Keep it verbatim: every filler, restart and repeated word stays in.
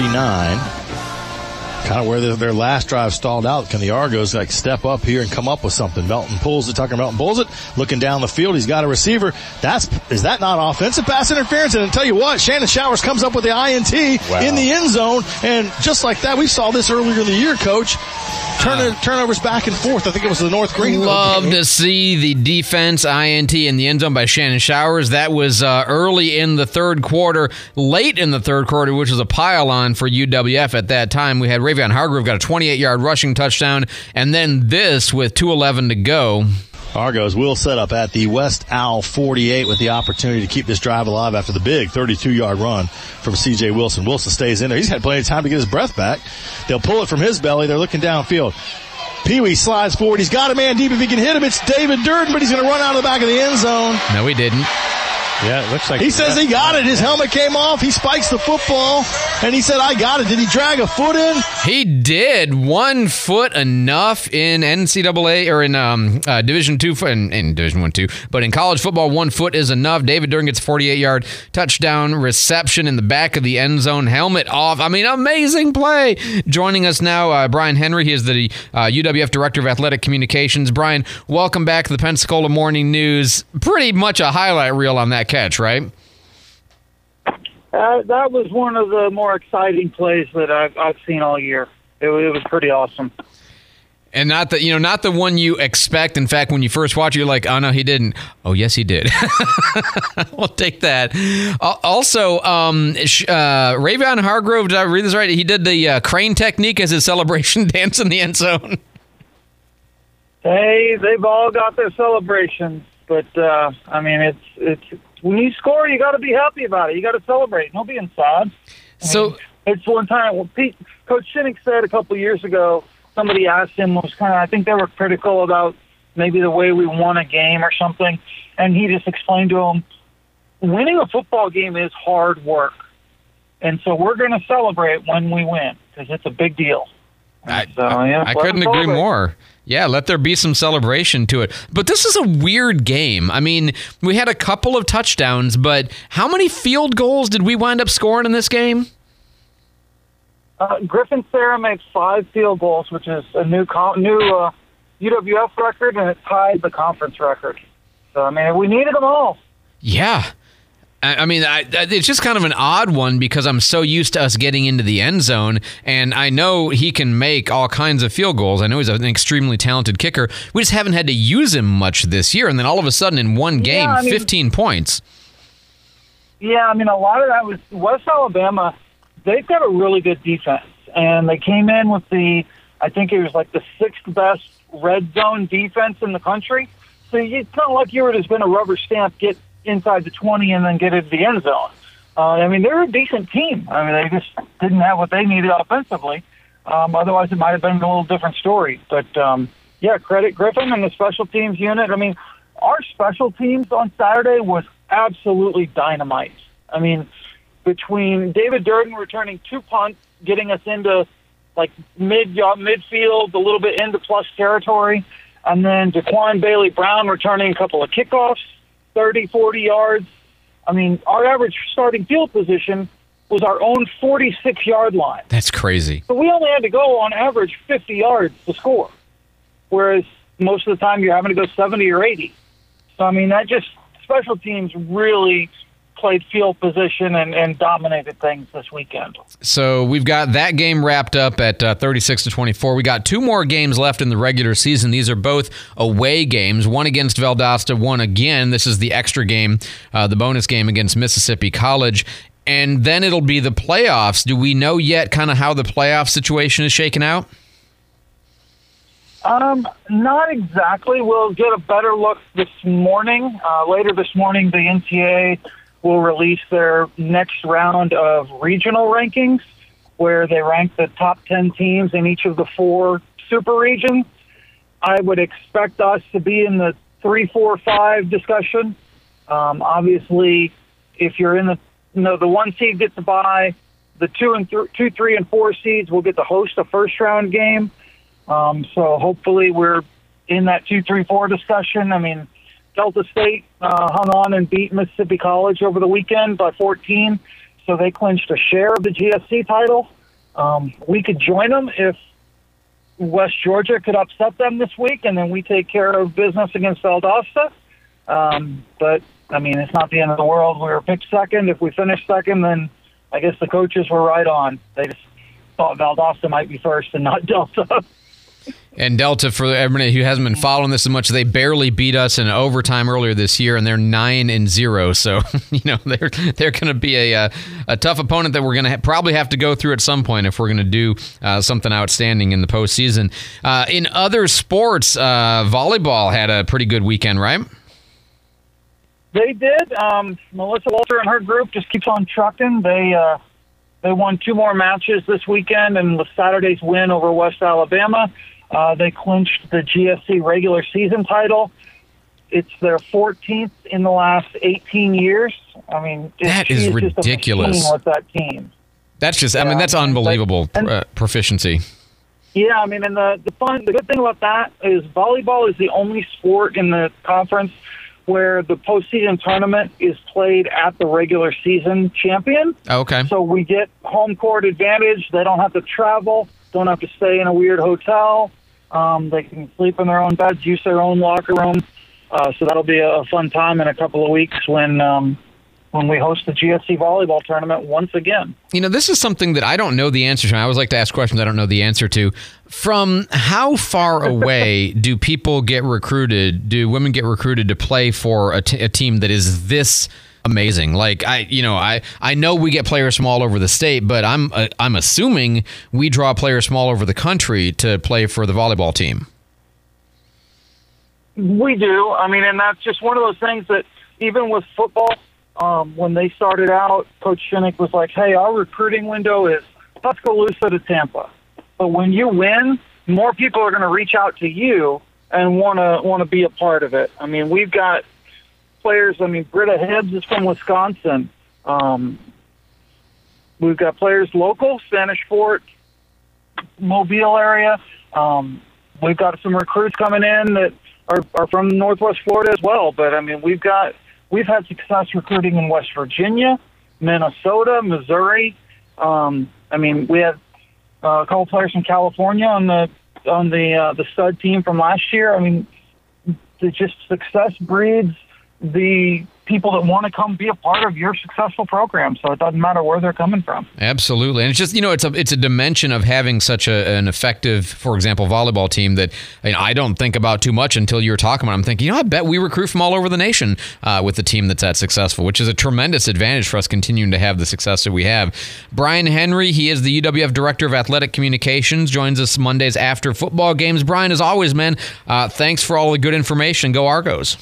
thirty-nine. Kind of where the, their last drive stalled out. Can the Argos like step up here and come up with something? Melton pulls it. Tucker Melton pulls it. Looking down the field. He's got a receiver. That's, is that not offensive pass interference? And I'll tell you what, Shannon Showers comes up with the I N T wow. in the end zone. And just like that, we saw this earlier in the year, Coach. Turn, turnovers back and forth. I think it was the North Green. Love to see the defense I N T in the end zone by Shannon Showers. That was uh, early in the third quarter, late in the third quarter, which was a pile-on for U W F at that time. We had Ravion Hargrove got a twenty-eight yard rushing touchdown, and then this with two eleven to go. Argos will set up at the West Owl forty-eight with the opportunity to keep this drive alive after the big thirty-two yard run from C J. Wilson. Wilson stays in there. He's had plenty of time to get his breath back. They'll pull it from his belly. They're looking downfield. Pee-wee slides forward. He's got a man deep. If he can hit him, it's David Durden, but he's going to run out of the back of the end zone. No, he didn't. Yeah, it looks like he says he got it. His helmet came off. He spikes the football, and he said, I got it. Did he drag a foot in? He did. One foot enough in N C double A or in um, uh, Division two, in, in Division one, two, but in college football, one foot is enough. David Durden gets a forty-eight yard touchdown reception in the back of the end zone. Helmet off. I mean, amazing play. Joining us now, uh, Brian Henry. He is the uh, U W F Director of Athletic Communications. Brian, welcome back to the Pensacola Morning News. Pretty much a highlight reel on that catch, right? Uh, that was one of the more exciting plays that I've, I've seen all year. It, it was pretty awesome. And not the, you know, not the one you expect. In fact, when you first watch it, you're like, oh, no, he didn't. Oh, yes, he did. We'll take that. Uh, also, um, uh, Ravion Hargrove, did I read this right? He did the uh, crane technique as his celebration dance in the end zone. Hey, they've all got their celebrations. But, uh, I mean, it's it's... when you score, you got to be happy about it. You got to celebrate. Don't be inside. So and it's one time. Well, Pete, Coach Shinnick said a couple of years ago. Somebody asked him was kind of. I think they were critical about maybe the way we won a game or something. And he just explained to him, winning a football game is hard work, and so we're going to celebrate when we win because it's a big deal. I, so, yeah, I, I couldn't agree more. Yeah, let there be some celebration to it. But this is a weird game. I mean, we had a couple of touchdowns, but how many field goals did we wind up scoring in this game? Uh, Griffin Sarah makes five field goals, which is a new new uh, U W F record, and it tied the conference record. So, I mean, we needed them all. Yeah. I mean, I, it's just kind of an odd one because I'm so used to us getting into the end zone, and I know he can make all kinds of field goals. I know he's an extremely talented kicker. We just haven't had to use him much this year, and then all of a sudden in one game, yeah, I mean, fifteen points. Yeah, I mean, a lot of that was West Alabama. They've got a really good defense, and they came in with the, I think it was like the sixth best red zone defense in the country. So it's not like you were just going to rubber stamp, get inside the twenty and then get into the end zone. Uh, I mean, they're a decent team. I mean, they just didn't have what they needed offensively. Um, otherwise, it might have been a little different story. But, um, yeah, credit Griffin and the special teams unit. I mean, our special teams on Saturday was absolutely dynamite. I mean, between David Durden returning two punts, getting us into, like, mid uh, midfield, a little bit into plus territory, and then Jaquan Bailey-Brown returning a couple of kickoffs, thirty, forty yards. I mean, our average starting field position was our own forty-six yard line. That's crazy. So we only had to go on average fifty yards to score, whereas most of the time you're having to go seventy or eighty. So, I mean, that just special teams really played field position and, and dominated things this weekend. So we've got that game wrapped up at uh, thirty-six to twenty-four. We got two more games left in the regular season. These are both away games, one against Valdosta, one again. This is the extra game, uh, the bonus game against Mississippi College. And then it'll be the playoffs. Do we know yet kind of how the playoff situation is shaking out? Um, not exactly. We'll get a better look this morning. Uh, later this morning, the N C double A will release their next round of regional rankings where they rank the top ten teams in each of the four super regions. I would expect us to be in the three, four, five discussion. Um, obviously, if you're in the, you know, the one seed gets a bye, the two and th- two, three and four seeds will get to host a first round game. Um, so hopefully we're in that two, three, four discussion. I mean, Delta State uh, hung on and beat Mississippi College over the weekend by fourteen. so they clinched a share of the G S C title. Um, we could join them if West Georgia could upset them this week, and then we take care of business against Valdosta. Um, but, I mean, it's not the end of the world. We were picked second. If we finish second, then I guess the coaches were right on. They just thought Valdosta might be first and not Delta. And Delta, for everybody who hasn't been following this as much, they barely beat us in overtime earlier this year, and they're nine and zero. So, you know, they're they're going to be a, a a tough opponent that we're going to ha- probably have to go through at some point if we're going to do uh, something outstanding in the postseason. Uh, in other sports, uh, volleyball had a pretty good weekend, right? They did. Um, Melissa Walter and her group just keeps on trucking. They uh, they won two more matches this weekend, and with Saturday's win over West Alabama, uh, they clinched the G S C regular season title. It's their fourteenth in the last eighteen years. I mean, that is ridiculous with that team. That's just, yeah, I mean, that's unbelievable like, and, uh, proficiency. Yeah, I mean, and the the fun, the good thing about that is volleyball is the only sport in the conference where the postseason tournament is played at the regular season champion. Okay. So we get home court advantage. They don't have to travel, don't have to stay in a weird hotel. Um, they can sleep in their own beds, use their own locker room. Uh, so that'll be a fun time in a couple of weeks when um, when we host the G S C volleyball tournament once again. You know, this is something that I don't know the answer to. I always like to ask questions I don't know the answer to. From how far away do people get recruited? Do women get recruited to play for a, t- a team that is this amazing? Like, I, you know, I, I know we get players from all over the state, but I'm uh, I'm assuming we draw players from all over the country to play for the volleyball team. We do. I mean, and that's just one of those things that even with football, Um, when they started out, Coach Shinnick was like, hey, our recruiting window is Tuscaloosa to Tampa. But when you win, more people are going to reach out to you and want to want to be a part of it. I mean, we've got players. I mean, Britta Hibbs is from Wisconsin. Um, we've got players local, Spanish Fort, Mobile area. Um, we've got some recruits coming in that are, are from Northwest Florida as well. But, I mean, we've got – We've had success recruiting in West Virginia, Minnesota, Missouri. Um, I mean, we had uh, a couple players from California on the on the uh, the stud team from last year. I mean, the just success breeds the people that want to come be a part of your successful program, so it doesn't matter where they're coming from. Absolutely. And it's just, you know, it's a it's a dimension of having such a, an effective, for example, volleyball team that, you know, I don't think about too much until you're talking about it. I'm thinking, you know, I bet we recruit from all over the nation uh, with a team that's that successful, which is a tremendous advantage for us continuing to have the success that we have. Brian Henry, he is the U W F Director of Athletic Communications, joins us Mondays after football games. Brian, as always, man, uh, thanks for all the good information. Go Argos.